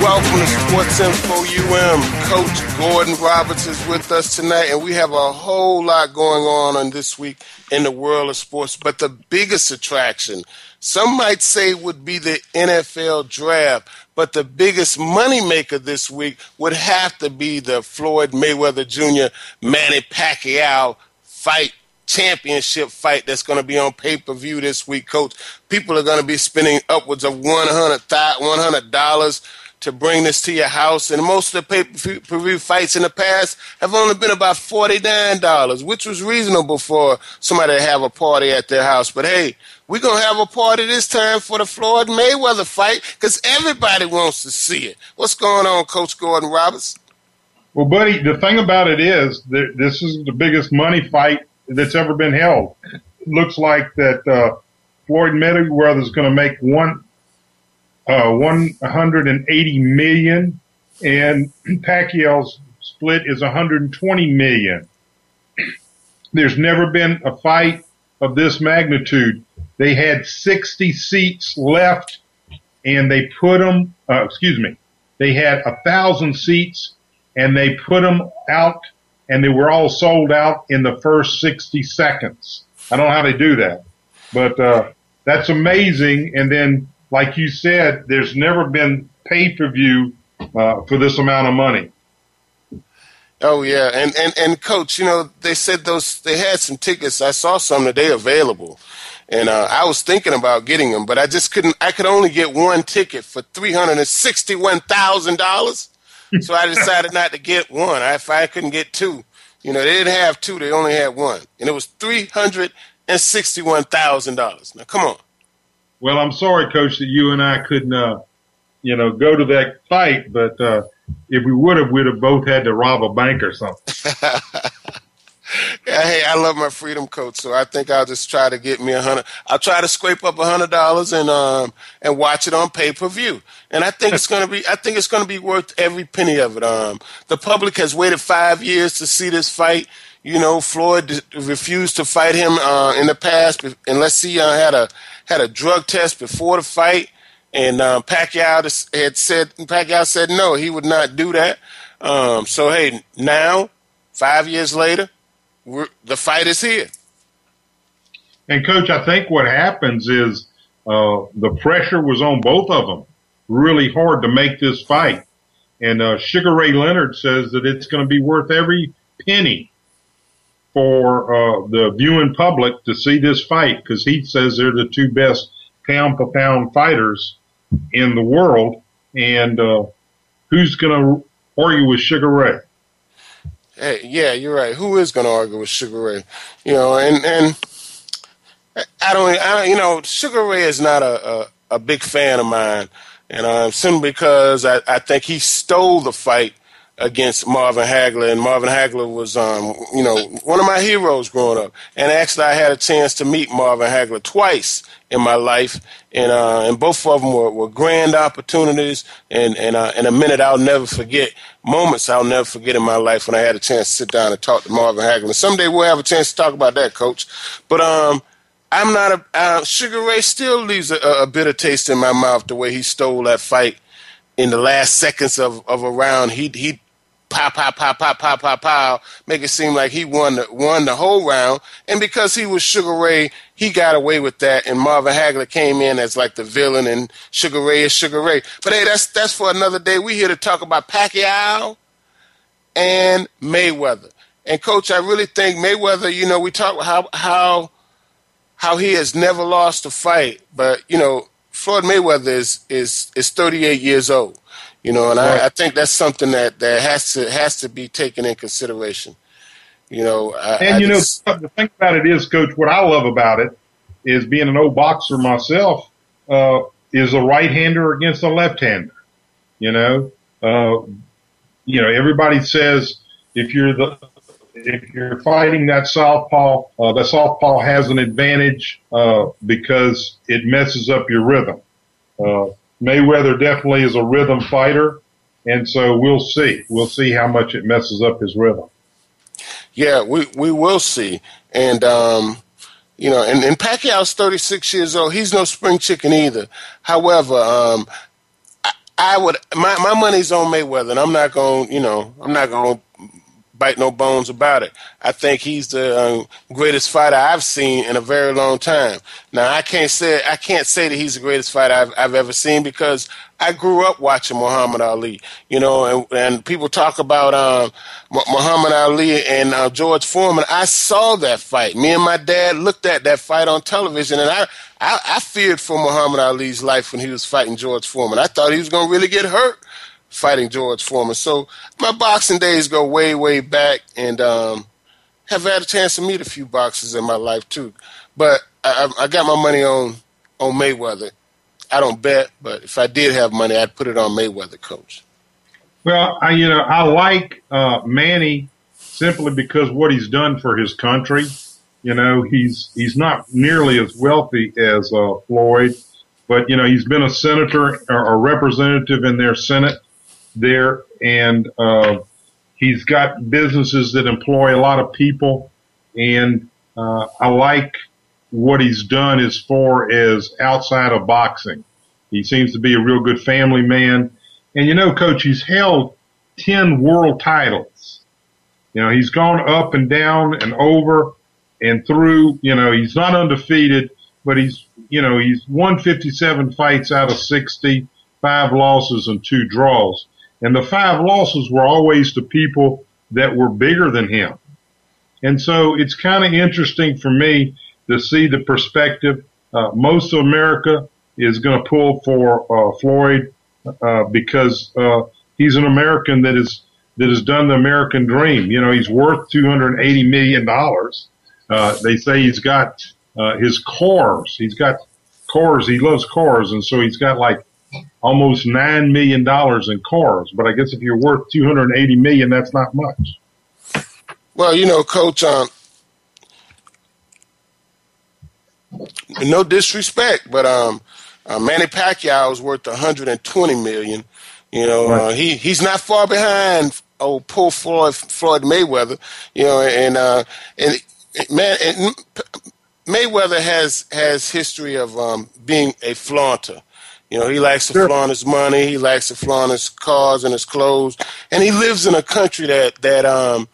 Welcome to Sports Info U.M. Coach Gordon Roberts is with us tonight, and we have a whole lot going on this week in the world of sports. But the biggest attraction, some might say, would be the NFL draft. But the biggest moneymaker this week would have to be the Floyd Mayweather Jr. Manny Pacquiao fight. Championship fight that's going to be on pay-per-view this week, Coach. People are going to be spending upwards of $100 to bring this to your house. And most of the pay-per-view fights in the past have only been about $49, which was reasonable for somebody to have a party at their house. But, hey, we're going to have a party this time for the Floyd Mayweather fight because everybody wants to see it. What's going on, Coach Gordon Roberts? Well, buddy, the thing about it is that this is the biggest money fight that's ever been held. It looks like that Floyd Mayweather is going to make $180 million, and Pacquiao's split is $120 million. There's never been a fight of this magnitude. They had 60 seats left, and they put them. They had 1,000 seats, and they put them out. And they were all sold out in the first 60 seconds. I don't know how they do that, but that's amazing. And then, like you said, there's never been pay-per-view for this amount of money. Oh yeah, and Coach, you know, they said they had some tickets. I saw some today available, and I was thinking about getting them, but I just couldn't. I could only get one ticket for $361,000. So I decided not to get one. If I couldn't get two, you know, they didn't have two. They only had one. And it was $361,000. Now, come on. Well, I'm sorry, Coach, that you and I couldn't, go to that fight. But if we would have, we'd have both had to rob a bank or something. Yeah, hey, I love my freedom, Coach. So I think I'll just try to get me $100. I'll try to scrape up $100 and watch it on pay-per-view. And I think it's going to be worth every penny of it. The public has waited 5 years to see this fight. You know, Floyd refused to fight him in the past, unless he had a drug test before the fight. And Pacquiao said no, he would not do that. So hey, now 5 years later, the fight is here. And Coach, I think what happens is the pressure was on both of them. Really hard to make this fight. And Sugar Ray Leonard says that it's going to be worth every penny for the viewing public to see this fight, because he says they're the two best pound-for-pound fighters in the world. And who's going to argue with Sugar Ray? Hey, yeah, you're right. Who is going to argue with Sugar Ray? You know, and I don't, you know, Sugar Ray is not a big fan of mine. And simply because I think he stole the fight against Marvin Hagler. And Marvin Hagler was, one of my heroes growing up. And actually, I had a chance to meet Marvin Hagler twice in my life. And both of them were grand opportunities. And a minute I'll never forget, moments I'll never forget in my life when I had a chance to sit down and talk to Marvin Hagler. And someday we'll have a chance to talk about that, Coach. But I'm not a Sugar Ray still leaves a bitter taste in my mouth the way he stole that fight in the last seconds of a round. He pow, pow, pow, pow, pow, pow, pow, make it seem like he won the whole round. And because he was Sugar Ray, he got away with that, and Marvin Hagler came in as like the villain, and Sugar Ray is Sugar Ray. But hey, that's for another day. We're here to talk about Pacquiao and Mayweather. And, Coach, I really think Mayweather, you know, we talk about how he has never lost a fight. But, you know, Floyd Mayweather is 38 years old. You know, and right. I think that's something that has to be taken in consideration. You know, the thing about it is, Coach, what I love about it is, being an old boxer myself, is a right-hander against a left-hander. You know, everybody says if you're fighting that southpaw has an advantage because it messes up your rhythm. Mayweather definitely is a rhythm fighter, and so we'll see. We'll see how much it messes up his rhythm. Yeah, we will see. And, you know, and Pacquiao's 36 years old. He's no spring chicken either. However, I would my money's on Mayweather, and I'm not going to bite no bones about it. I think he's the greatest fighter I've seen in a very long time. Now, I can't say that he's the greatest fighter I've ever seen, because I grew up watching Muhammad Ali, you know, and people talk about Muhammad Ali and George Foreman. I saw that fight. Me and my dad looked at that fight on television, and I feared for Muhammad Ali's life when he was fighting George Foreman. I thought he was going to really get hurt fighting George Foreman. So my boxing days go way, way back, and have had a chance to meet a few boxers in my life too. But I got my money on Mayweather. I don't bet, but if I did have money, I'd put it on Mayweather, Coach. Well, I like Manny simply because what he's done for his country. You know, he's not nearly as wealthy as Floyd, but, you know, he's been a senator or a representative in their Senate there, and he's got businesses that employ a lot of people, and I like what he's done as far as outside of boxing. He seems to be a real good family man. And, you know, Coach, he's held 10 world titles. You know, he's gone up and down and over and through. You know, he's not undefeated, but he's won 57 fights out of 60, 5 losses and 2 draws. And the 5 losses were always to people that were bigger than him. And so it's kind of interesting for me to see the perspective. Most of America is going to pull for Floyd because he's an American that has done the American dream. You know, he's worth $280 million. They say he's got his cars. He's got cars. He loves cars, and so he's got like almost $9 million in cars. But I guess if you're worth $280 million, that's not much. Well, you know, Coach, no disrespect, but Manny Pacquiao is worth $120 million. You know, right. He's not far behind poor Floyd Mayweather. You know, and Mayweather has history of being a flaunter. You know, he likes to flaunt his money, he likes to flaunt his cars and his clothes, and he lives in a country that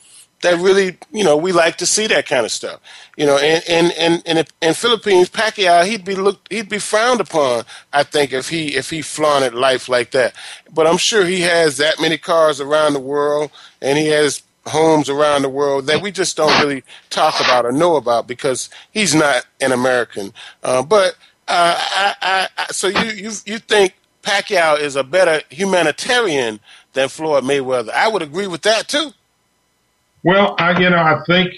really, you know, we like to see that kind of stuff. You know, in Philippines, Pacquiao, he'd be frowned upon, I think, if he flaunted life like that. But I'm sure he has that many cars around the world, and he has homes around the world that we just don't really talk about or know about because he's not an American. So you think Pacquiao is a better humanitarian than Floyd Mayweather? I would agree with that too. Well, I think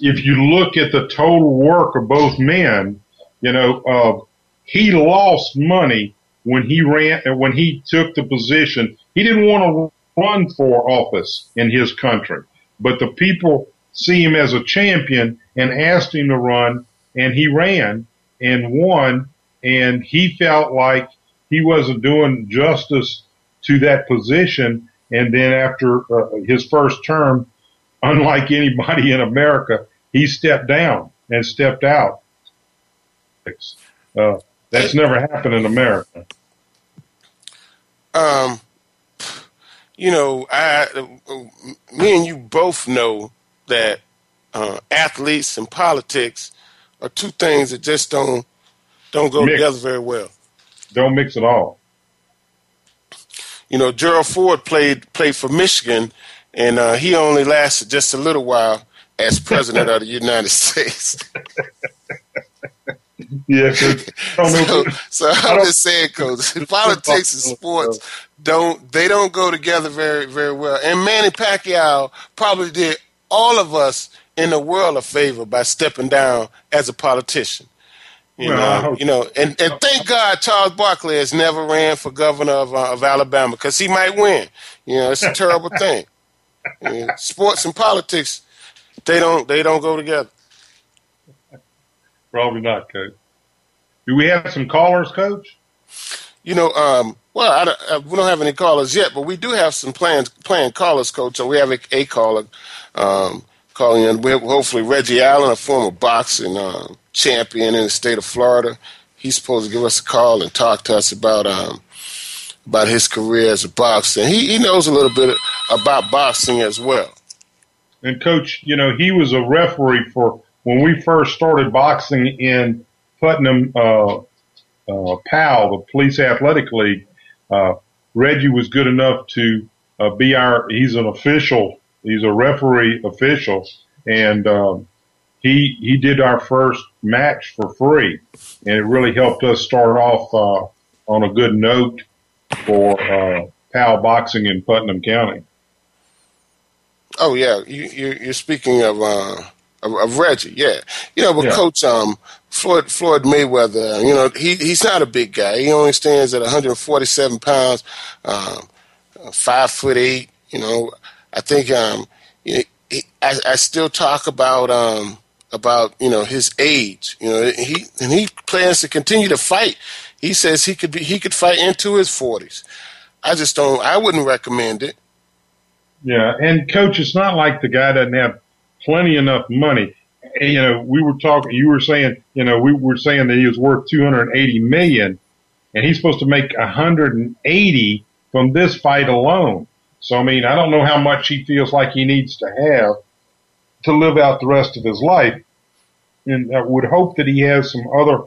if you look at the total work of both men, you know, he lost money when he took the position. He didn't want to run for office in his country, but the people see him as a champion and asked him to run, and he ran and won, and he felt like he wasn't doing justice to that position. And then after his first term, unlike anybody in America, he stepped down and stepped out. That's never happened in America. you know, me and you both know that athletes and politics are two things that just don't go together very well. Don't mix at all. You know, Gerald Ford played for Michigan, and he only lasted just a little while as president of the United States. Yeah, so I'm just saying, Coach, politics and sports don't go together very, very well. And Manny Pacquiao probably did all of us in the world a favor by stepping down as a politician. You know, and thank God Charles Barkley has never ran for governor of Alabama, because he might win. You know, it's a terrible thing. You know, sports and politics, they don't go together. Probably not, Coach. Do we have some callers, Coach? You know, we don't have any callers yet, but we do have some planned callers, Coach. So we have a caller calling in. We have, hopefully, Reggie Allen, a former boxing champion in the state of Florida. He's supposed to give us a call and talk to us about his career as a boxer. He knows a little bit about boxing as well. And, Coach, you know, he was a referee for when we first started boxing in Putnam, PAL, the Police Athletic League. Reggie was good enough to be he's an official. He's a referee official, and he did our first match for free, and it really helped us start off on a good note for PAL boxing in Putnam County. Oh yeah, you're speaking of Reggie, yeah. You know, but yeah. Coach, Floyd Mayweather, you know, he's not a big guy. He only stands at 147 pounds, 5'8". You know, I think I still talk about you know, his age. You know, he plans to continue to fight. He says he could fight into his 40s. I wouldn't recommend it. Yeah, and Coach, it's not like the guy doesn't have plenty enough money. You know, we were saying that he was worth $280 million, and he's supposed to make 180 from this fight alone. So I mean, I don't know how much he feels like he needs to have to live out the rest of his life. And I would hope that he has some other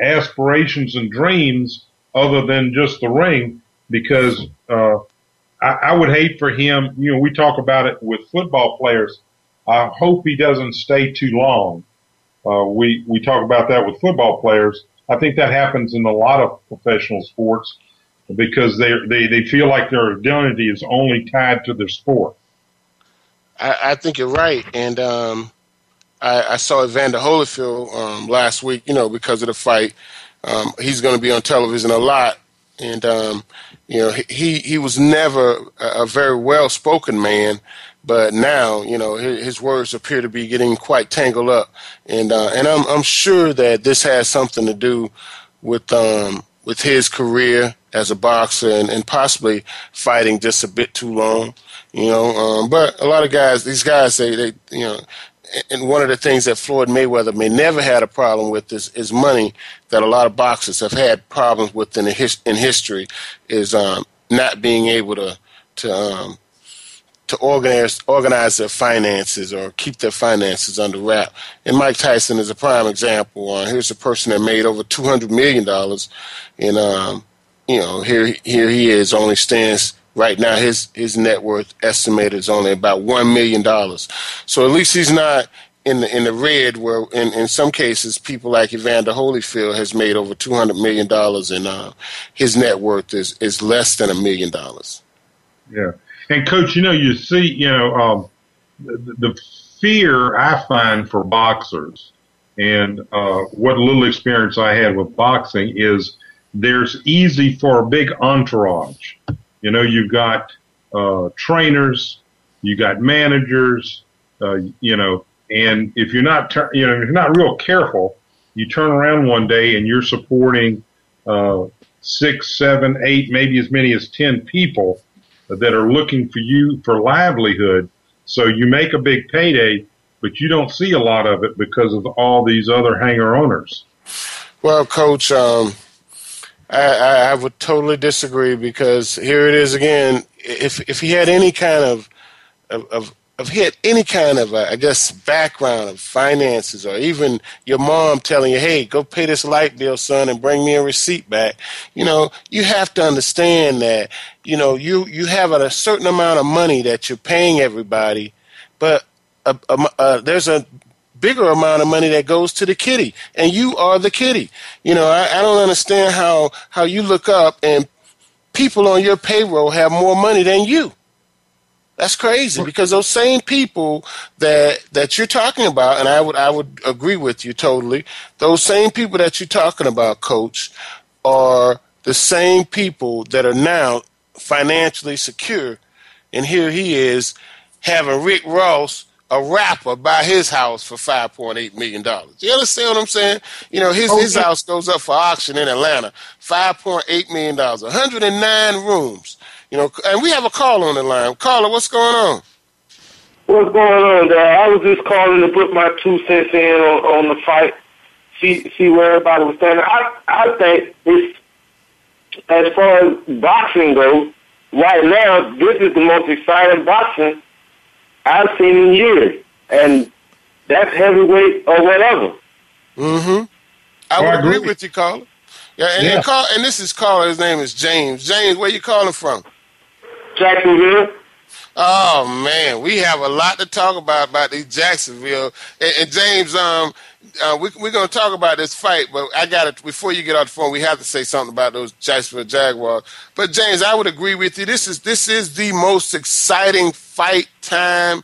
aspirations and dreams other than just the ring, because I would hate for him. You know, we talk about it with football players. I hope he doesn't stay too long. We talk about that with football players. I think that happens in a lot of professional sports, because they feel like their identity is only tied to their sport. I think you're right. And I saw Evander Holyfield last week, you know, because of the fight. He's going to be on television a lot. And, you know, he was never a very well-spoken man, but now, you know, his words appear to be getting quite tangled up. And I'm sure that this has something to do with his career as a boxer and possibly fighting just a bit too long, you know. But a lot of guys, these guys say you know, and one of the things that Floyd Mayweather may never had a problem with is money, that a lot of boxers have had problems with in history, is not being able to organize their finances or keep their finances under wrap. And Mike Tyson is a prime example. Here's a person that made over $200 million, and you know, here he is, only stands right now. His net worth estimated is only about $1 million. So at least he's not in the red, where in some cases people like Evander Holyfield has made over $200 million, and his net worth is less than $1 million. Yeah. And, Coach, you know, you see, you know, the fear I find for boxers, and what little experience I had with boxing is there's easy for a big entourage. You know, you've got trainers, you got managers, you know, and if you're not, if you're not real careful, you turn around one day and you're supporting 6, 7, 8, maybe as many as 10 people that are looking for you for livelihood. So you make a big payday, but you don't see a lot of it because of all these other hanger owners. Well, Coach, I would totally disagree, because here it is again. If he had any kind of he had any kind of I guess background of finances, or even your mom telling you, "Hey, go pay this light bill, son, and bring me a receipt back," you know, you have to understand that, you know, you have a certain amount of money that you're paying everybody, but there's a bigger amount of money that goes to the kitty, and you are the kitty. You know, I don't understand how you look up and people on your payroll have more money than you. That's crazy, because those same people that you're talking about, and I would agree with you totally, those same people that you're talking about, Coach, are the same people that are now financially secure, and here he is having Rick Ross, a rapper, buy his house for $5.8 million. You understand what I'm saying? You know, his house goes up for auction in Atlanta, $5.8 million, 109 rooms. You know, and we have a caller on the line. Caller, what's going on? What's going on, Dad? I was just calling to put my 2 cents in on the fight, see where everybody was standing. I think it's, as far as boxing goes, right now, this is the most exciting boxing I've seen in years, and that's heavyweight or whatever. Mm-hmm. I would agree with you, caller. Yeah, and this is caller. His name is James. James, where you calling from? Jacksonville. Oh man, we have a lot to talk about these Jacksonville. And James, we're gonna talk about this fight, but I got to, before you get off the phone, we have to say something about those Jacksonville Jaguars. But James, I would agree with you. This is the most exciting fight time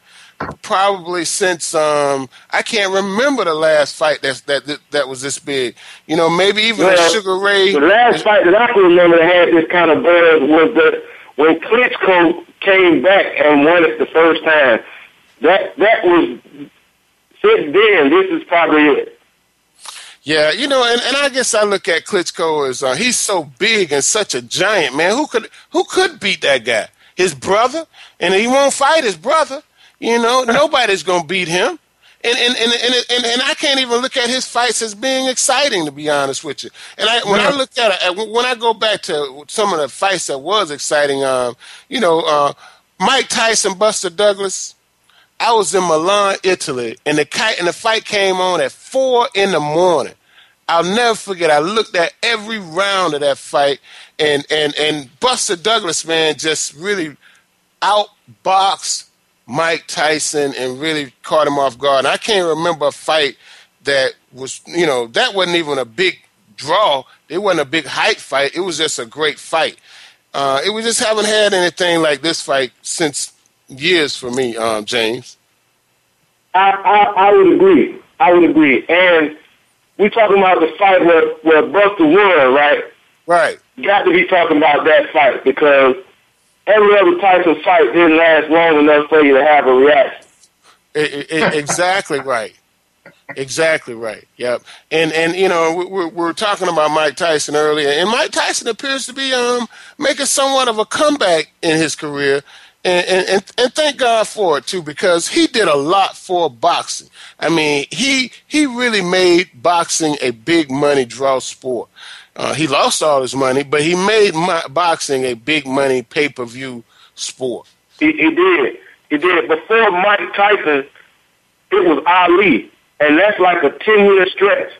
probably since I can't remember the last fight that was this big. You know, maybe even Sugar Ray. The last fight that I can remember that had this kind of buzz was when Klitschko came back and won it the first time. That was, since then, this is probably it. Yeah, you know, and I guess I look at Klitschko as he's so big and such a giant, man. Who could beat that guy? His brother? And he won't fight his brother. You know, nobody's gonna beat him, and I can't even look at his fights as being exciting, to be honest with you. And I look at it, when I go back to some of the fights that was exciting, you know, Mike Tyson, Buster Douglas. I was in Milan, Italy, and the fight came on at 4 a.m. I'll never forget. I looked at every round of that fight, and Buster Douglas, man, just really outboxed Mike Tyson and really caught him off guard. And I can't remember a fight that was, you know, that wasn't even a big draw. It wasn't a big height fight. It was just a great fight. We just haven't had anything like this fight since years for me, James. I would agree. And we're talking about the fight where Buster won, right? Right. Got to be talking about that fight, because every other Tyson fight didn't last long enough for you to have a reaction. Exactly right. Exactly right. Yep. And you know, we're talking about Mike Tyson earlier, and Mike Tyson appears to be making somewhat of a comeback in his career, and thank God for it too, because he did a lot for boxing. I mean, he really made boxing a big money draw sport. He lost all his money, but he made boxing a big money pay-per-view sport. He did. Before Mike Tyson, it was Ali, and that's like a 10-year stretch.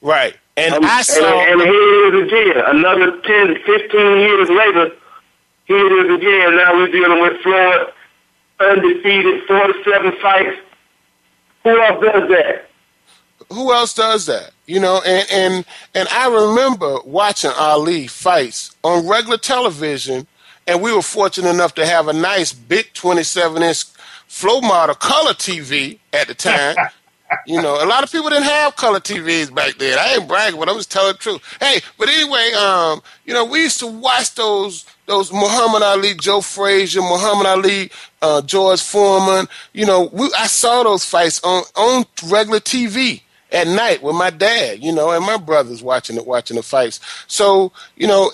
Right. And here it is again. Another 10, 15 years later, here it is again. Now we're dealing with Floyd, undefeated, 47 fights. Who else does that? You know, and I remember watching Ali fights on regular television, and we were fortunate enough to have a nice big 27-inch flow model color TV at the time. You know, a lot of people didn't have color TVs back then. I ain't bragging, but I'm just telling the truth. Hey, but anyway, you know, we used to watch those Muhammad Ali, Joe Frazier, Muhammad Ali, George Foreman. You know, I saw those fights on regular TV at night with my dad, you know, and my brothers watching the fights. So, you know,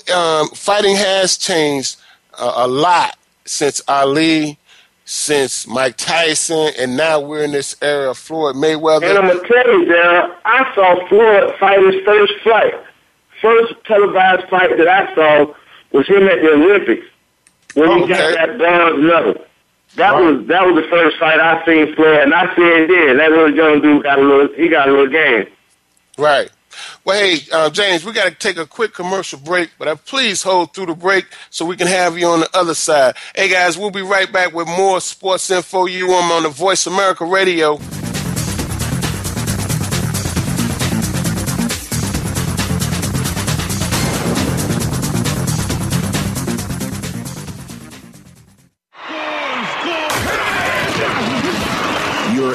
fighting has changed a lot since Ali, since Mike Tyson, and now we're in this era of Floyd Mayweather. And I'm going to tell you, Darryl, I saw Floyd fight his first fight first televised fight that I saw was him at the Olympics when he got that bronze medal. That was the first fight I seen Floyd, and I said, yeah, that little young dude got a little game. Right. Well, hey, James, we got to take a quick commercial break, but please hold through the break so we can have you on the other side. Hey, guys, we'll be right back with more Sports Info U.M. on the Voice America Radio. Your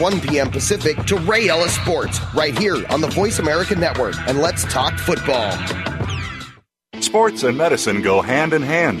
1 p.m. Pacific to Ray Ellis Sports, right here on the Voice America Network. And let's talk football. Sports and medicine go hand in hand.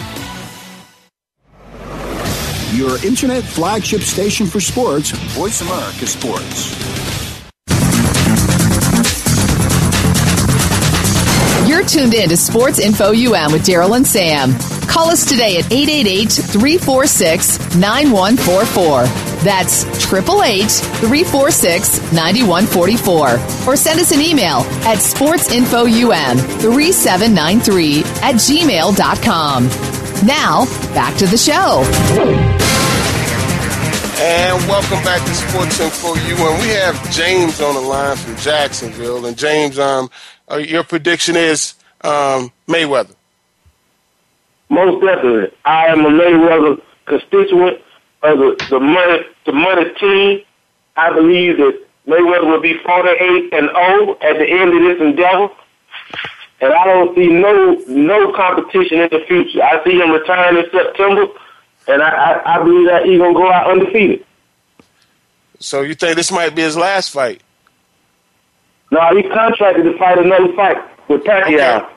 Your internet flagship station for sports, Voice America Sports. You're tuned in to Sports Info U.M. with Daryl and Sam. Call us today at 888-346-9144. That's 888-346-9144. Or send us an email at sportsinfoum3793@gmail.com. Now, back to the show. And welcome back to Sports Info U. And we have James on the line from Jacksonville. And James, your prediction is Mayweather. Most definitely. I am a Mayweather constituent of the money team. I believe that Mayweather will be 48-0 at the end of this endeavor. And I don't see no competition in the future. I see him retiring in September, and I believe that he's going to go out undefeated. So you think this might be his last fight? No, he's contracted to fight another fight with Pacquiao.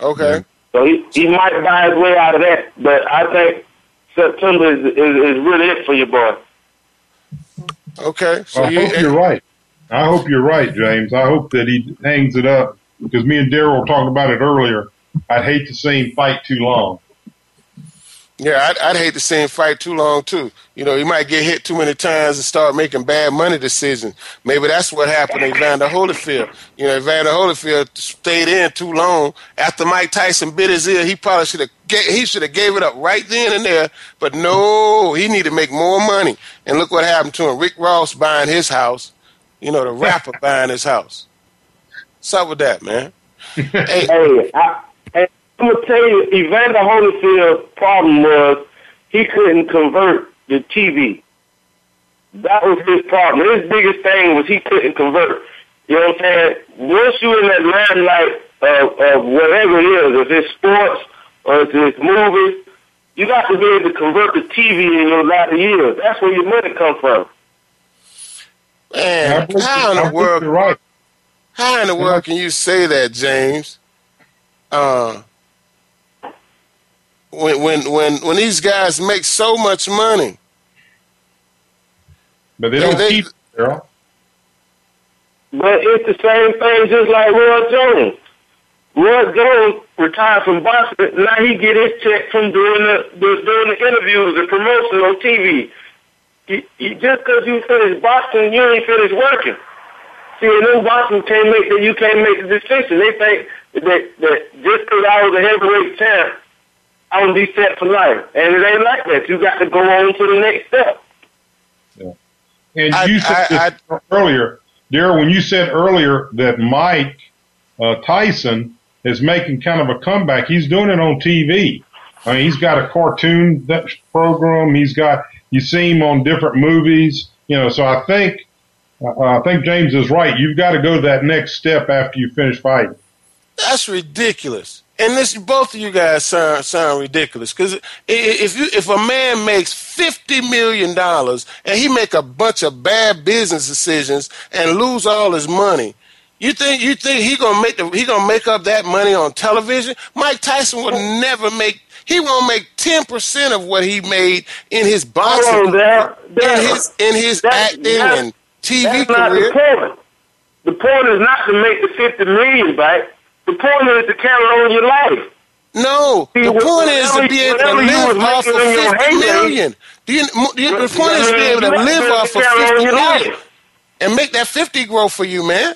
Okay. So he might buy his way out of that, but I think September is really it for your boy. Okay. So I hope you're right. I hope you're right, James. I hope that he hangs it up. Because me and Daryl were talking about it earlier, I'd hate to see him fight too long. Yeah, I'd hate to see him fight too long, too. You know, he might get hit too many times and start making bad money decisions. Maybe that's what happened to Evander Holyfield. You know, Evander Holyfield stayed in too long. After Mike Tyson bit his ear, he probably should have gave it up right then and there. But no, he needed to make more money. And look what happened to him. Rick Ross buying his house. You know, the rapper buying his house. What's up with that, man? I'm going to tell you, Evander Holyfield's problem was he couldn't convert the TV. That was his problem. His biggest thing was he couldn't convert. You know what I'm saying? Once you're in that limelight of whatever it is, if it's sports or if it's movies, you got to be able to convert the TV in your latter years. That's where your money comes from. Man, how in the world... You're right. How in the world can you say that, James? When these guys make so much money, But they don't keep Daryl. But it's the same thing, just like Roy Jones. Roy Jones retired from boxing. Now he get his check from during the interviews and promotion on TV. Just because you finish boxing, you ain't finished working. See, in them boxing you can't make the distinction. They think that just because I was a heavyweight champ, I'm gonna be set for life, and it ain't like that. You got to go on to the next step. Yeah. And you said earlier. Daryl, when you said earlier that Mike Tyson is making kind of a comeback, he's doing it on TV. I mean, he's got a cartoon program. He's got, you see him on different movies, you know. So I think James is right. You've got to go to that next step after you finish fighting. That's ridiculous. And this, both of you guys sound ridiculous, because if a man makes $50 million and he make a bunch of bad business decisions and lose all his money, you think he gonna make up that money on television? Mike Tyson will never make. He won't make 10% of what he made in his boxing, in his acting and TV career. The point is not to make the $50 million, right? The point is to carry on your life. No, see, the point is to be able to live off of $50 million. The point is to be able to live off of $50 million and make that 50 grow for you, man.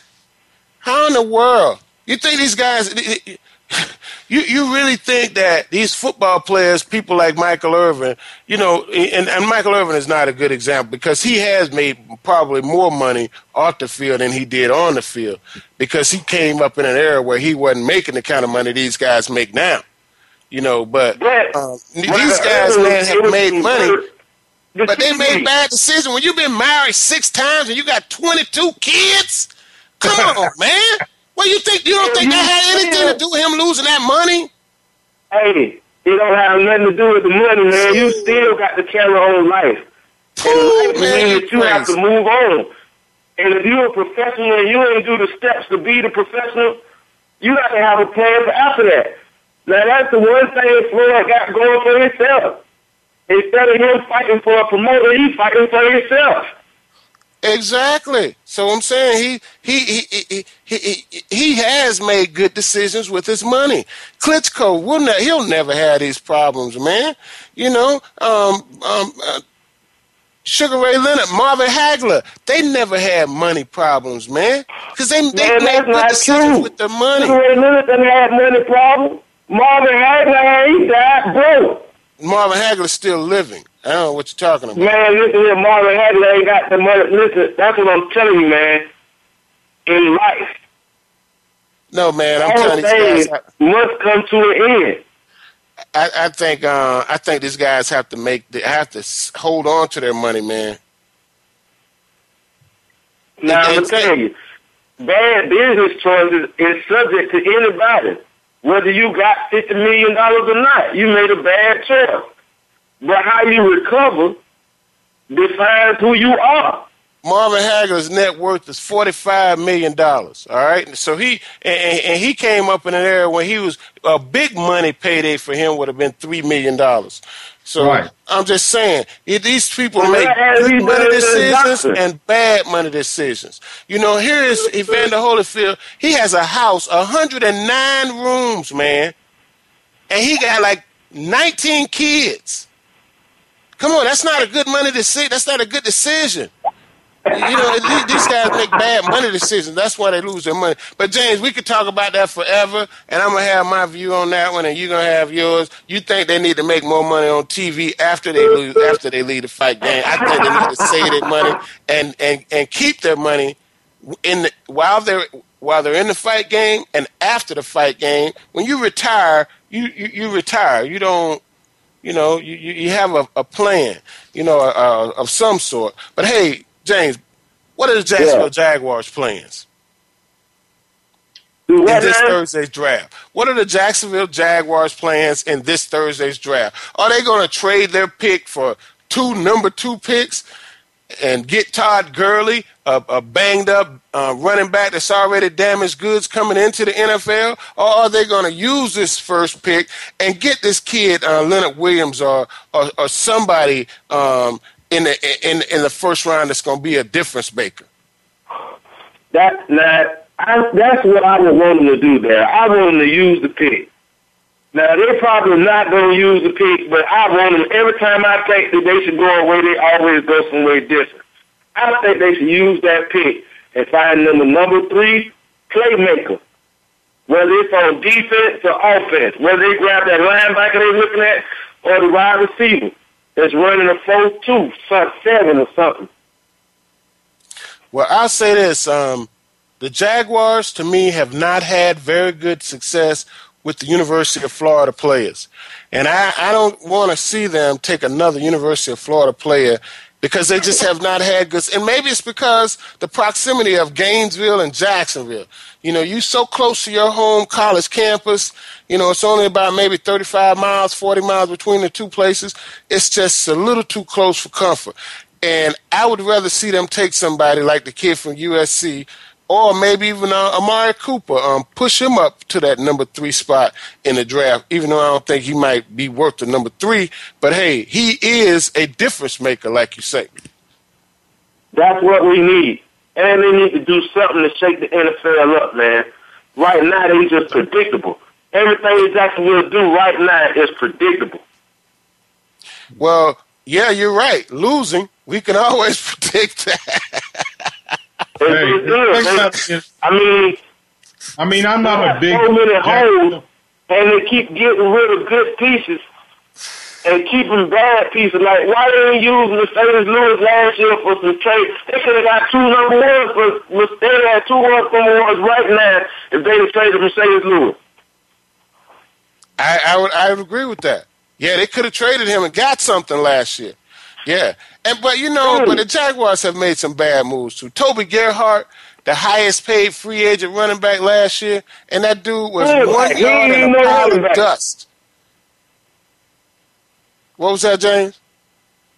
How in the world? You think these guys? You really think that these football players, people like Michael Irvin, you know, and Michael Irvin is not a good example because he has made probably more money off the field than he did on the field because he came up in an era where he wasn't making the kind of money these guys make now, you know. But these guys, man, have made money, but they made bad decisions. When you've been married 6 times and you got 22 kids, come on, man. Well, you don't think that had anything to do with him losing that money? Hey, it don't have nothing to do with the money, man. You still got to carry on life. You have to move on. And if you're a professional and you ain't do the steps to be the professional, you got to have a plan for after that. Now, that's the one thing Floyd got going for himself. Instead of him fighting for a promoter, he's fighting for himself. Exactly. So I'm saying he has made good decisions with his money. Klitschko he'll never have these problems, man. You know, Sugar Ray Leonard, Marvin Hagler, they never had money problems, man, because they made good decisions with their money. Sugar Ray Leonard didn't have money problems. Marvin Hagler, he died broke. Marvin Hagler's still living. I don't know what you're talking about. Man, listen here, Marvin Hagler ain't got the money. Listen, that's what I'm telling you, man. In life. No, man, I'm telling these guys. Must come to an end. I think these guys have to hold on to their money, man. Now, I'm telling you, bad business choices is subject to anybody. Whether you got $50 million or not, you made a bad choice. But how you recover defines who you are. Marvin Hagler's net worth is $45 million, all right? So he came up in an era when he was a big money payday for him would have been $3 million. So right. I'm just saying, these people make good money decisions and bad money decisions. You know, here is Evander Holyfield. He has a house, 109 rooms, man, and he got like 19 kids. Come on, that's not a good money decision. That's not a good decision. You know, these guys make bad money decisions. That's why they lose their money. But, James, we could talk about that forever, and I'm going to have my view on that one, and you're going to have yours. You think they need to make more money on TV after they leave the fight game. I think they need to save their money and keep their money while they're in the fight game and after the fight game. When you retire, you retire. You don't. You know, you have a plan, you know, of some sort. But, hey, James, what are the Jacksonville Jaguars' plans in this Thursday's draft? What are the Jacksonville Jaguars' plans in this Thursday's draft? Are they going to trade their pick for 2 number 2 picks and get Todd Gurley, a banged-up running back that's already damaged goods coming into the NFL? Or are they going to use this first pick and get this kid, Leonard Williams or somebody in the first round that's going to be a difference maker? That's what I was wanting to do there. I wanted to use the pick. Now, they're probably not going to use the pick, but I want them, every time I think that they should go away, they always go somewhere different. I think they should use that pick and find them a number 3 playmaker, whether it's on defense or offense, whether they grab that linebacker they're looking at or the wide receiver that's running a 4-2, 7 or something. Well, I'll say this. The Jaguars, to me, have not had very good success with the University of Florida players. And I don't want to see them take another University of Florida player because they just have not had good. And maybe it's because the proximity of Gainesville and Jacksonville. You know, you're so close to your home college campus. You know, it's only about maybe 35 miles, 40 miles between the two places. It's just a little too close for comfort. And I would rather see them take somebody like the kid from USC, or maybe even Amari Cooper, push him up to that number 3 spot in the draft, even though I don't think he might be worth the number 3. But, hey, he is a difference maker, like you say. That's what we need. And they need to do something to shake the NFL up, man. Right now, they're just predictable. Everything Jacksonville do right now is predictable. Well, yeah, you're right. Losing, we can always predict that. Hey, I mean, I'm not a big so many holes, and they keep getting rid of good pieces and keeping bad pieces. Like, why didn't you use Mercedes Lewis last year for some trade? They could have got 2 number 1s, but they had 2 1-4 awards right now if they had traded Mercedes Lewis. I would agree with that. Yeah, they could have traded him and got something last year. Yeah. But the Jaguars have made some bad moves too. Toby Gerhart, the highest paid free agent running back last year, and that dude was 1 yard in a pile of dust. What was that, James?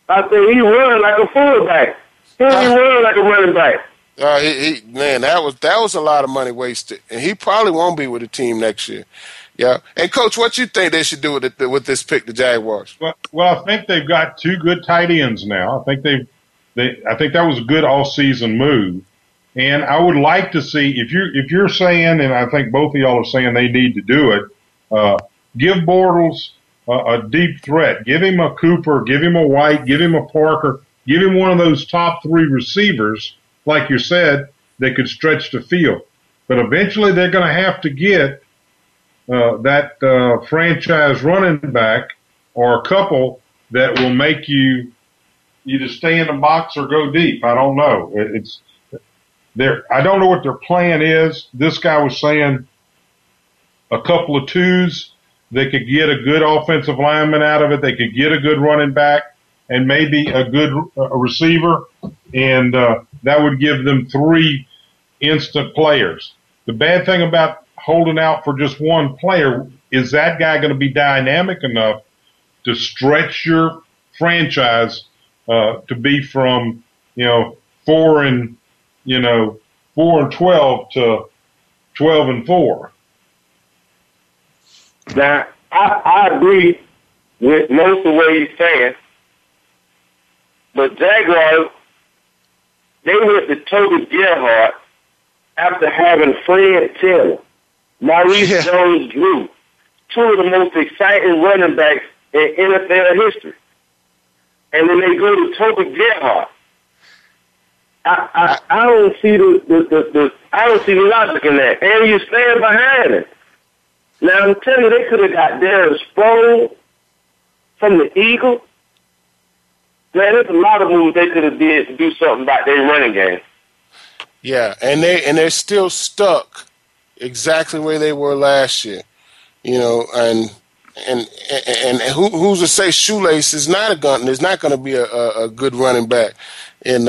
I said he ran like a fullback. He ran like a running back. That was a lot of money wasted, and he probably won't be with the team next year. Yeah, and Coach, what you think they should do with this pick, the Jaguars? Well, I think they've got 2 good tight ends now. I think I think that was a good all-season move, and I would like to see if you're saying, and I think both of y'all are saying they need to do it. Give Bortles a deep threat. Give him a Cooper. Give him a White. Give him a Parker. Give him one of those top 3 receivers, like you said, that could stretch the field. But eventually, they're going to have to get that franchise running back or a couple that will make you either stay in the box or go deep. I don't know. I don't know what their plan is. This guy was saying a couple of 2s. They could get a good offensive lineman out of it. They could get a good running back and maybe a good receiver. And that would give them 3 instant players. The bad thing about holding out for just one player, is that guy going to be dynamic enough to stretch your franchise to be from 4 and 12 to 12 and 4? Now I agree with most of what he's saying, but Jaguars, they went to Toby Gerhart after having Fred Taylor, Maurice Jones-Drew, 2 of the most exciting running backs in NFL history. And then they go to Toby Gerhart. I don't see the logic in that. And you stand behind it. Now I'm telling you, they could have got Darren Sproles from the Eagles. Man, there's a lot of moves they could have did to do something about their running game. Yeah, and they're still stuck exactly where they were last year, and who's to say Shoelace is not a gun? There's not going to be a good running back, and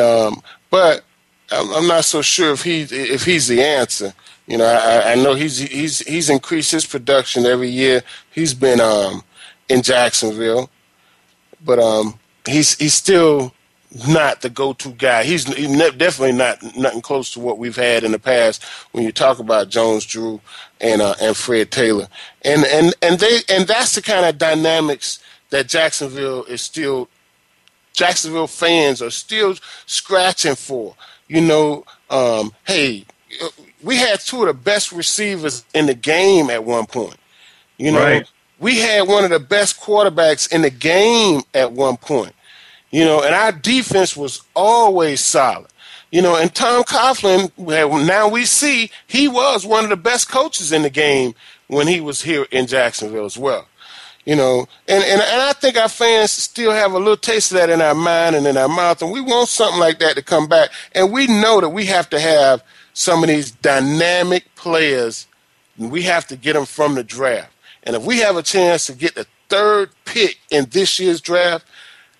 but I'm not so sure if he's the answer. I know he's increased his production every year he's been in Jacksonville, but he's still not the go-to guy. He's definitely nothing close to what we've had in the past when you talk about Jones-Drew and Fred Taylor. And that's the kind of dynamics that Jacksonville is still Jacksonville fans are still scratching for. You know, hey, we had two of the best receivers in the game at one point. You know, right. We had one of the best quarterbacks in the game at one point. You know, and our defense was always solid. You know, and Tom Coughlin, now we see he was one of the best coaches in the game when he was here in Jacksonville as well. You know, and I think our fans still have a little taste of that in our mind and in our mouth, and we want something like that to come back. And we know that we have to have some of these dynamic players, and we have to get them from the draft. And if we have a chance to get the third pick in this year's draft,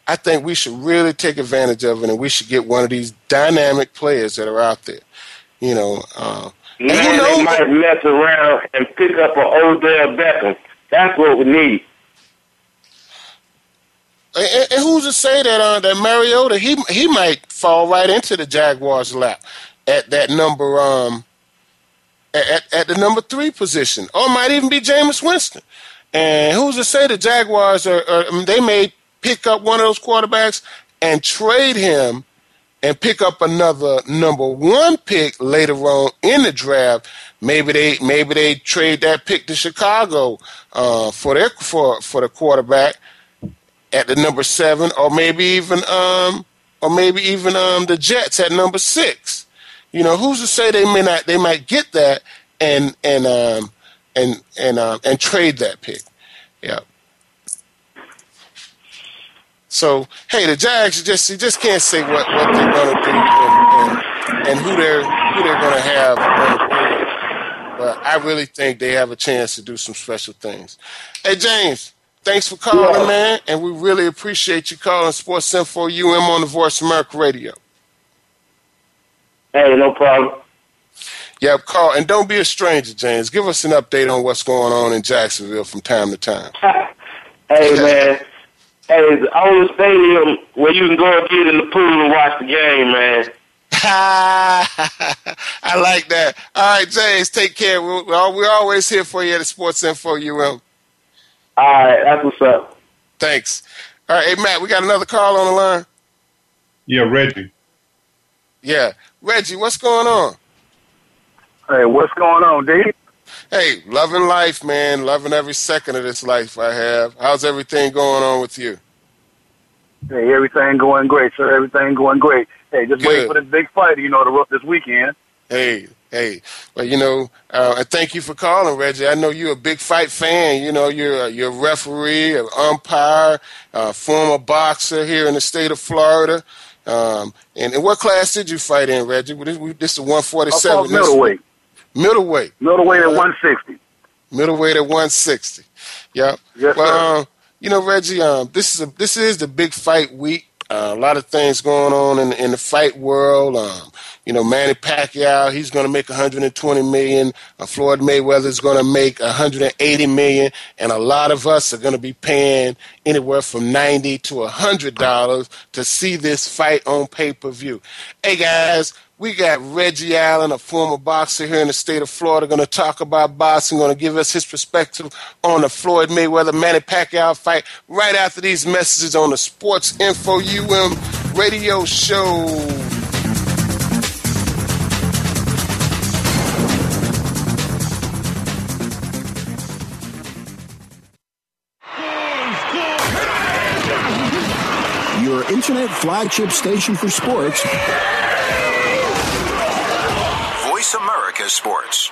I think we should really take advantage of it, and we should get one of these dynamic players that are out there. You know, man, they might mess around and pick up an Odell Beckham. That's what we need. And who's to say that that Mariota, he might fall right into the Jaguars' lap at that number at the number 3 position, or it might even be Jameis Winston. And who's to say the Jaguars they may pick up one of those quarterbacks and trade him and pick up another number 1 pick later on in the draft. Maybe they trade that pick to Chicago for the quarterback at the number 7, or maybe even the Jets at number 6. You know, who's to say they might get that and trade that pick. Yeah. So hey, the Jags just can't say what they're gonna do and who they're gonna have on the board. But I really think they have a chance to do some special things. Hey James, thanks for calling, man, and we really appreciate you calling Sports Info U.M. on the Voice of America Radio. Hey, no problem. Yeah, call, and don't be a stranger, James. Give us an update on what's going on in Jacksonville from time to time. Hey, man. Hey, it's the only stadium where you can go get in the pool and watch the game, man. I like that. All right, James, take care. We're always here for you at Sports Info U.M. All right, that's what's up. Thanks. All right, hey, Matt, we got another call on the line. Yeah, Reggie. Yeah. Reggie, what's going on? Hey, what's going on, D? Hey, loving life, man. Loving every second of this life I have. How's everything going on with you? Hey, everything going great, sir. Everything going great. Hey, just wait for this big fight, you know, this weekend. Hey. Well, you know, thank you for calling, Reggie. I know you're a big fight fan. You know, you're a referee, an umpire, a former boxer here in the state of Florida. And what class did you fight in, Reggie? This is 147. Middleweight. Middleweight at 160. Middleweight at 160. Yeah. Yes, well, you know, Reggie, this is the big fight week. A lot of things going on in the fight world. You know, Manny Pacquiao, he's going to make $120 million. Floyd Mayweather is going to make $180 million. And a lot of us are going to be paying anywhere from $90 to $100 to see this fight on pay-per-view. Hey, guys, we got Reggie Allen, a former boxer here in the state of Florida, going to talk about boxing, going to give us his perspective on the Floyd Mayweather-Manny Pacquiao fight right after these messages on the Sports Info U.M. radio show. Internet flagship station for sports. Voice America Sports.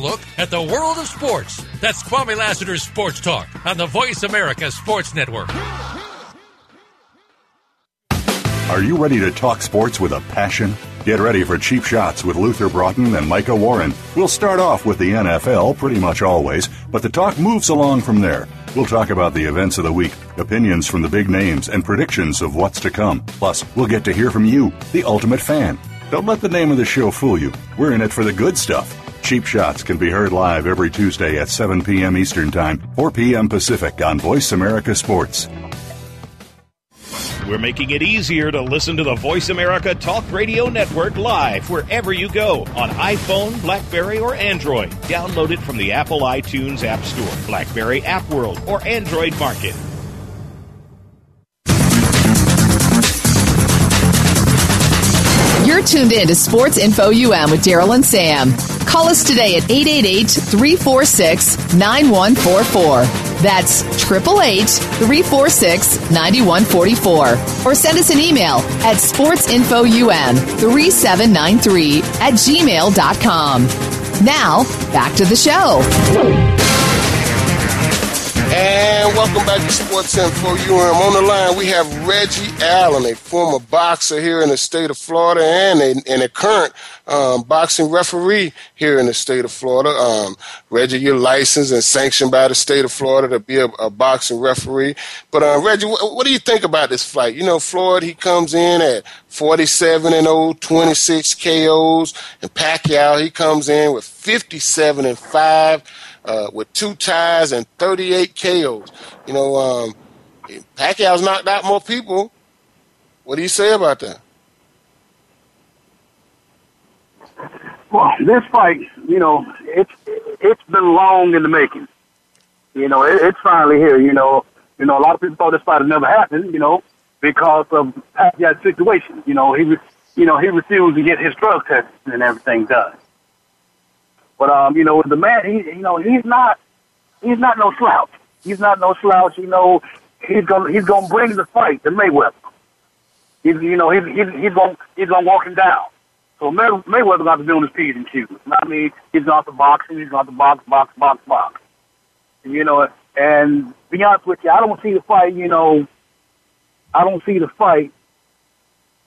look at the world of sports. That's Kwame Lassiter's Sports Talk on the Voice America Sports Network. Are you ready to talk sports with a passion? Get ready for Cheap Shots with Luther Broughton and Micah Warren. We'll start off with the NFL pretty much always, but the talk moves along from there. We'll talk about the events of the week, opinions from the big names, and predictions of what's to come. Plus, we'll get to hear from you, the ultimate fan. Don't let the name of the show fool you. We're in it for the good stuff. Cheap Shots can be heard live every Tuesday at 7 p.m. Eastern Time, 4 p.m. Pacific on Voice America Sports. We're making it easier to listen to the Voice America Talk Radio Network live wherever you go on iPhone, BlackBerry, or Android. Download it from the Apple iTunes App Store, BlackBerry App World, or Android Market. You're tuned in to Sports Info U.M. with Daryl and Sam. Call us today at 888-346-9144. That's 888-346-9144. Or send us an email at sportsinfoum3793@gmail.com. Now, back to the show. And welcome back to Sports Info U.M. On the line, we have Reggie Allen, a former boxer here in the state of Florida and a current boxing referee here in the state of Florida. Reggie, you're licensed and sanctioned by the state of Florida to be a boxing referee. But, Reggie, what do you think about this fight? You know, Floyd, he comes in at 47-0, 26 KOs. And Pacquiao, he comes in with 57-5. With 2 ties and 38 KOs. You know, Pacquiao's knocked out more people. What do you say about that? Well, this fight, you know, it's been long in the making. You know, it's finally here. You know, a lot of people thought this fight would never happen. You know, because of Pacquiao's situation. You know, he refused to get his drug test and everything done. But, you know, the man, he's not no slouch. He's not no slouch. You know, he's going to bring the fight to Mayweather. He's going to walk him down. So Mayweather's got to be on his P's and Q's. I mean, he's going to box him. He's going to box. You know, and to be honest with you, I don't see the fight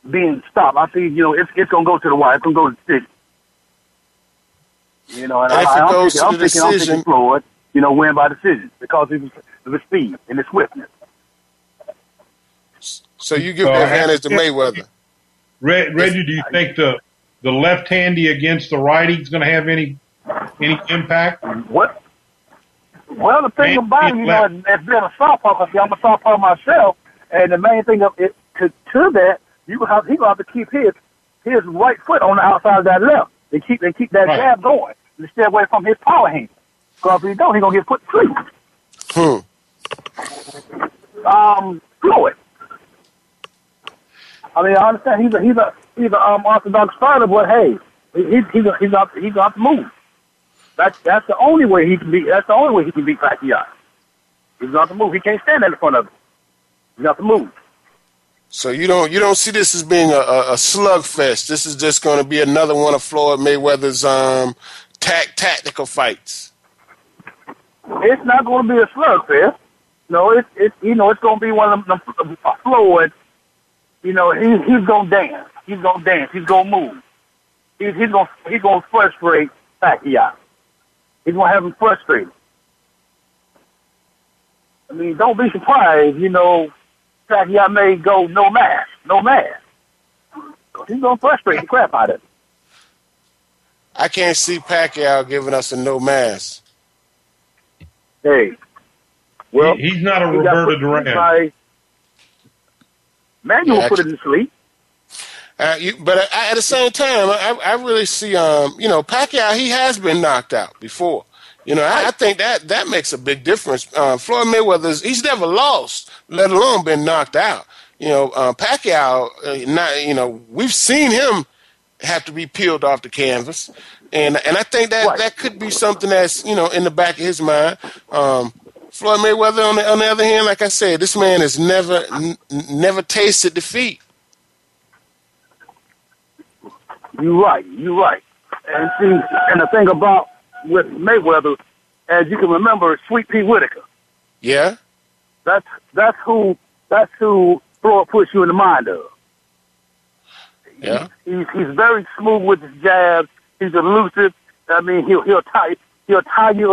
being stopped. I see, you know, it's going to go to the wire. It's going to go to the decision. You know, and I'm thinking Floyd, you know, win by decision because of his speed and his swiftness. So you give the advantage to Mayweather. Reggie, do you think the left-handy against the righty is going to have any impact? What? Well, the thing about it, you know, it's been a softball. I'm a softball myself, and the main thing of it to that, he will have to keep his right foot on the outside of that left. They keep that jab going. They stay away from his power hand. Because if he don't, he's going to get put through. Floyd. I mean, I understand he's an orthodox fighter, but hey, he's got to move. That's the only way he can beat. That's the only way he can beat Pacquiao. He's got to move. He can't stand in front of him. He's got to move. So you don't see this as being a slugfest. This is just going to be another one of Floyd Mayweather's tactical fights. It's not going to be a slugfest. No, it's going to be one of them. Floyd, you know, he's going to dance. He's going to dance. He's going to move. He's going to frustrate Pacquiao. He's going to have him frustrated. I mean, don't be surprised, you know. Pacquiao may go no mask. He's going to frustrate the crap out of it. I can't see Pacquiao giving us a no mask. Hey. Well, he's not a Roberto Durán. Man, you will put it in sleep. But at the same time, I really see, you know, Pacquiao, he has been knocked out before. You know, I think that makes a big difference. Floyd Mayweather, he's never lost, let alone been knocked out. You know, Pacquiao, we've seen him have to be peeled off the canvas. And I think that could be something that's, you know, in the back of his mind. Floyd Mayweather, on the other hand, like I said, this man has never tasted defeat. You're right. And see, and the thing about with Mayweather, as you can remember, Sweet Pea Whitaker. Yeah, that's who Floyd puts you in the mind of. Yeah, he's very smooth with his jabs. He's elusive. I mean, he'll tie you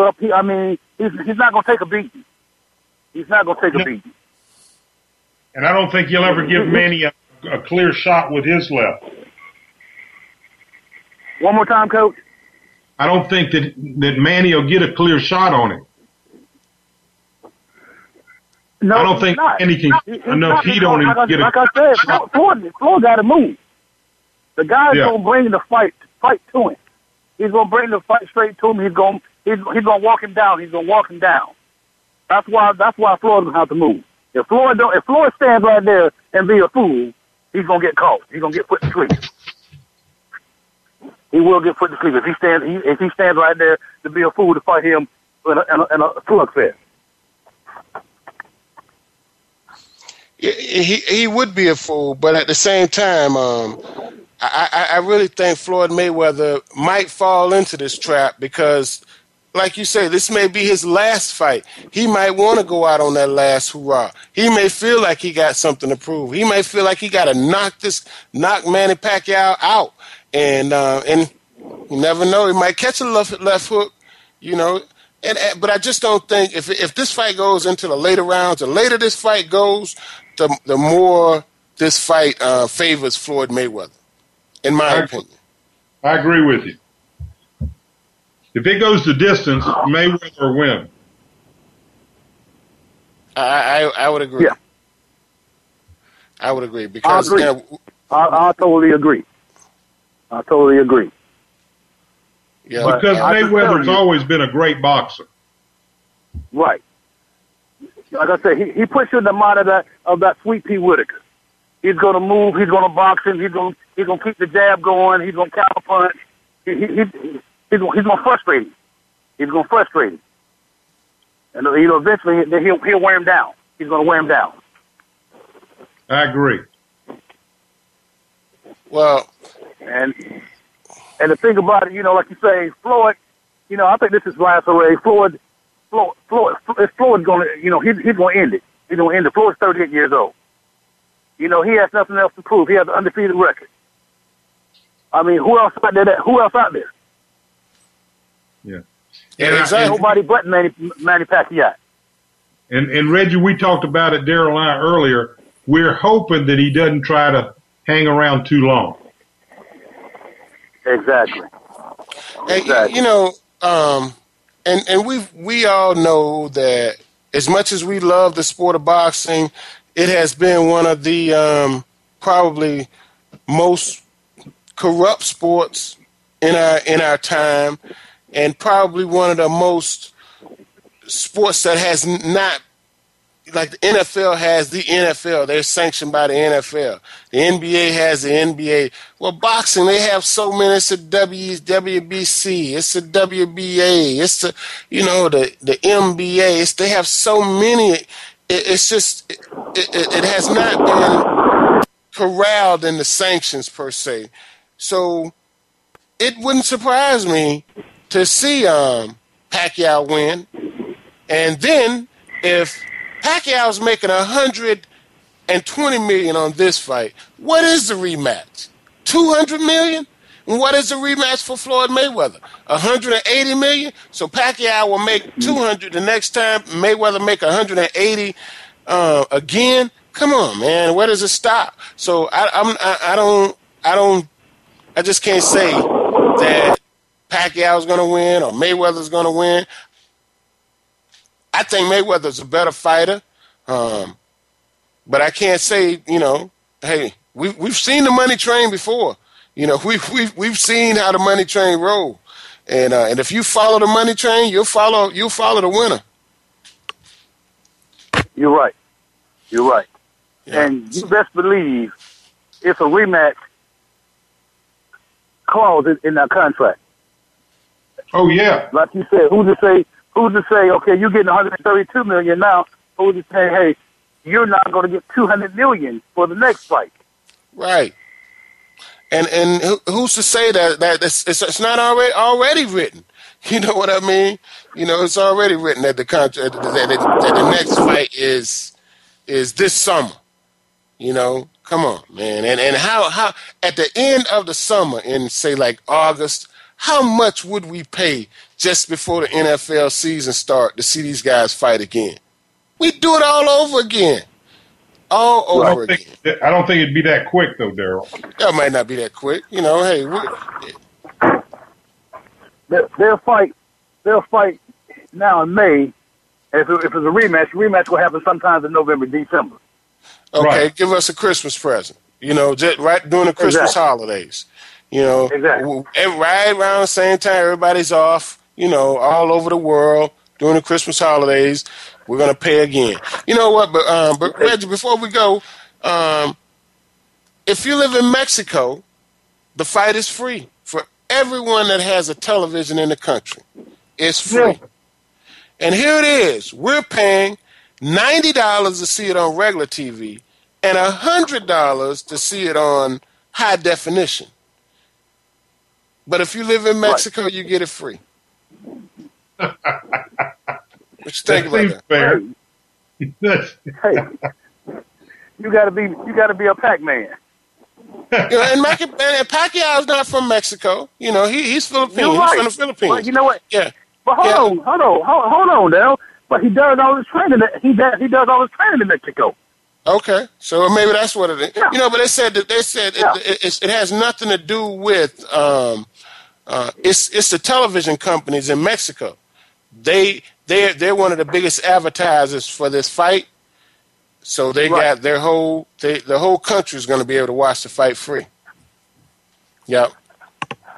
up. He's not gonna take a beating. He's not going to take a beat. And I don't think you'll ever give Manny a clear shot with his left. One more time, Coach. I don't think that Manny will get a clear shot on him. No, I don't think Manny can get enough heat on him to get a clear shot. Like I said, Floyd got to move. The guy's going to bring the fight to him. He's going to bring the fight straight to him. He's going to walk him down. He's going to walk him down. That's why Floyd doesn't have to move. If Floyd stands right there and be a fool, he's going to get caught. He's going to get put to sleep. He will get put to sleep if he stands right there to be a fool to fight him in a slugfest. He would be a fool, but at the same time, I really think Floyd Mayweather might fall into this trap because, like you say, this may be his last fight. He might want to go out on that last hurrah. He may feel like he got something to prove. He may feel like he got to knock Manny Pacquiao out. And you never know. He might catch a left hook, you know. But I just don't think if this fight goes into the later rounds, the later this fight goes, the more this fight favors Floyd Mayweather, in my opinion. I agree with you. If it goes the distance, Mayweather will win. I would agree. Yeah. I would agree because I totally agree. I totally agree. Yeah, because Mayweather's always been a great boxer. Right. Like I said, he puts you in the mind of that Sweet Pea Whitaker. He's going to move. He's going to box him. He's going to keep the jab going. He's going to counter punch. He's going to frustrate him. He's going to frustrate him. And eventually he'll wear him down. He's going to wear him down. I agree. Well, and the thing about it, you know, like you say, Floyd, you know, I think this is last array. Floyd's going to, you know, he's going to end it. He's going to end it. Floyd's 38 years old. You know, he has nothing else to prove. He has an undefeated record. I mean, who else out there? Yeah. And exactly. Nobody but Manny Pacquiao. And Reggie, we talked about it, Daryl and I, earlier. We're hoping that he doesn't try to hang around too long. Exactly. And, you know, and we all know that as much as we love the sport of boxing, it has been one of the probably most corrupt sports in our time, and probably one of the most sports that has not, like the NFL has the NFL. They're sanctioned by the NFL. The NBA has the NBA. Well, boxing, they have so many. It's a WBC. It's a WBA. It's a, you know, the NBA. It's, they have so many. It's just it has not been corralled in the sanctions per se. So it wouldn't surprise me to see Pacquiao win. And then if Pacquiao's making $120 million on this fight, what is the rematch? $200 million? And what is the rematch for Floyd Mayweather? $180 million? So Pacquiao will make 200 the next time. Mayweather make 180 again. Come on, man. Where does it stop? So I just can't say that Pacquiao's going to win or Mayweather's going to win. I think Mayweather's a better fighter, but I can't say, you know, hey, we've seen the money train before. You know, we've seen how the money train roll, and if you follow the money train, you'll follow the winner. You're right, yeah. And you best believe it's a rematch clause in that contract. Oh yeah, like you said, who's to say? Okay, you're getting $132 million now. Who's to say? Hey, you're not going to get $200 million for the next fight. Right. And who's to say that it's not already written? You know what I mean? You know, it's already written that the contract that the next fight is this summer. You know, come on, man. And how at the end of the summer in say like August, how much would we pay just before the NFL season start to see these guys fight again? We'd do it all over again. I don't think it'd be that quick, though, Daryl. That might not be that quick. You know, hey, they'll fight now in May. If it's a rematch will happen sometime in November, December. Okay, right. Give us a Christmas present. You know, just right during the Christmas holidays. You know, and right around the same time, everybody's off. You know, all over the world during the Christmas holidays. We're gonna pay again. You know what? But Reggie, before we go, if you live in Mexico, the fight is free for everyone that has a television in the country. It's free. Yeah. And here it is. We're paying $90 to see it on regular TV and $100 to see it on high definition. But if you live in Mexico, you get it free. What you think about that? Hey, you gotta be a Pac-Man. You know, and Pacquiao's not from Mexico. You know, he's Filipino. Right. He's from the Philippines. Well, you know what? Yeah. But hold on now. But he does all his training in Mexico. Okay, so maybe that's what it is. Yeah. You know, but they said it has nothing to do with it's the television companies in Mexico. They're one of the biggest advertisers for this fight. So they got their whole country is going to be able to watch the fight free. Yeah.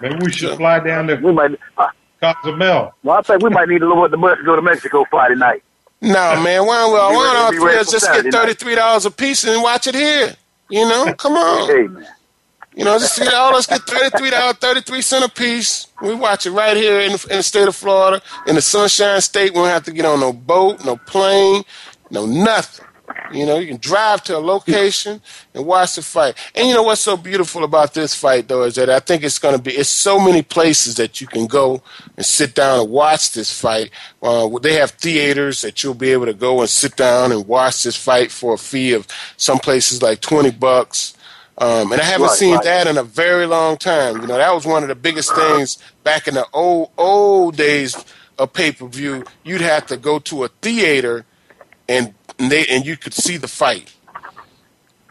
Maybe we should fly down there. We might. Cozumel. Well, I think we might need a little bit of money to go to Mexico Friday night. No, man. Why don't our friends just get $33 a piece and watch it here? You know? Come on. Hey, man. You know, just all us get $33, 33 cents a piece. We watch it right here in the state of Florida, in the Sunshine State. We don't have to get on no boat, no plane, no nothing. You know, you can drive to a location and watch the fight. And you know what's so beautiful about this fight, though, is that I think it's so many places that you can go and sit down and watch this fight. They have theaters that you'll be able to go and sit down and watch this fight for a fee of some places like $20. And I haven't seen that in a very long time. You know, that was one of the biggest things back in the old days of pay-per-view. You'd have to go to a theater and you could see the fight.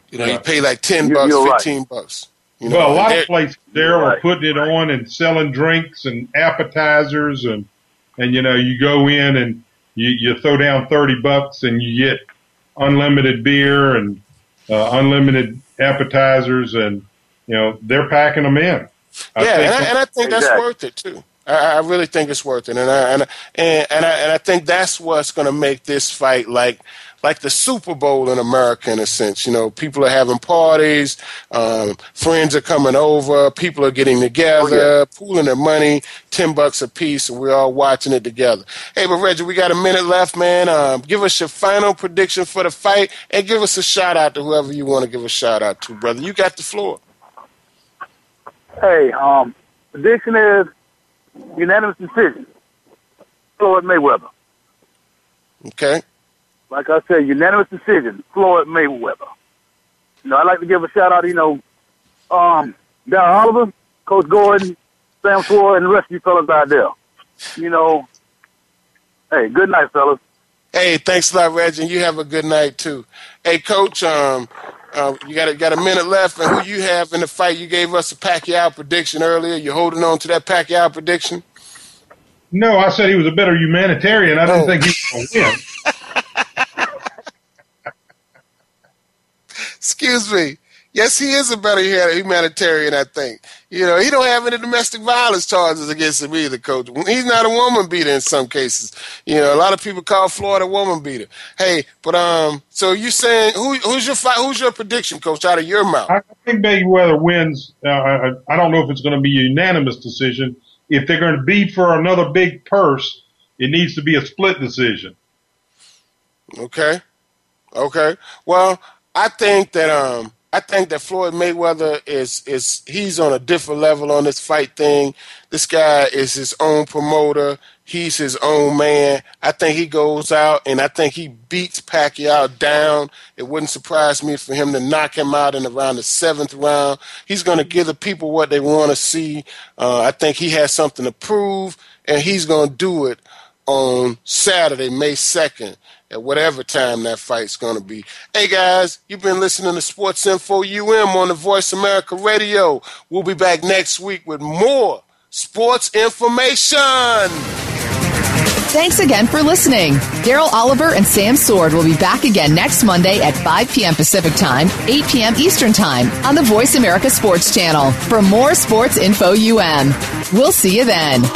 You know, you pay like $10, $15. You know? Well, a lot of places there were putting it on and selling drinks and appetizers, and you know, you go in and you throw down $30 and you get unlimited beer and unlimited appetizers, and you know they're packing them in. I think that's worth it too. I really think it's worth it, and I think that's what's going to make this fight like the Super Bowl in America in a sense. You know, people are having parties, friends are coming over, people are getting together, pooling their money, $10 a piece, and we're all watching it together. Hey, but Reggie, we got a minute left, man. Give us your final prediction for the fight, and give us a shout out to whoever you want to give a shout out to, brother. You got the floor. Hey, prediction is unanimous decision. Floyd Mayweather. Okay. Like I said, unanimous decision. Floyd Mayweather. You know, I'd like to give a shout out, you know, Daryl Oliver, Coach Gordon, Sam Sword, and the rest of you fellas out there. You know, hey, good night, fellas. Hey, thanks a lot, Reggie. You have a good night, too. Hey, Coach, you got a minute left, and who you have in the fight? You gave us a Pacquiao prediction earlier. You holding on to that Pacquiao prediction? No, I said he was a better humanitarian. I didn't think he was going to win. Excuse me. Yes, he is a better humanitarian, I think. You know, he don't have any domestic violence charges against him either, Coach. He's not a woman beater in some cases. You know, a lot of people call Florida woman beater. Hey, but so you saying who's your prediction, Coach, out of your mouth? I think Mayweather wins. I don't know if it's going to be a unanimous decision. If they're going to be for another big purse, it needs to be a split decision. Okay. Well, I think that Floyd Mayweather he's on a different level on this fight thing. This guy is his own promoter. He's his own man. I think he goes out, and I think he beats Pacquiao down. It wouldn't surprise me for him to knock him out in around the 7th round. He's going to give the people what they want to see. I think he has something to prove, and he's going to do it. on Saturday, May 2nd, at whatever time that fight's going to be. Hey, guys, you've been listening to Sports Info U.M. on the Voice America Radio. We'll be back next week with more sports information. Thanks again for listening. Daryl Oliver and Sam Sword will be back again next Monday at 5 p.m. Pacific Time, 8 p.m. Eastern Time on the Voice America Sports Channel for more Sports Info U.M. We'll see you then.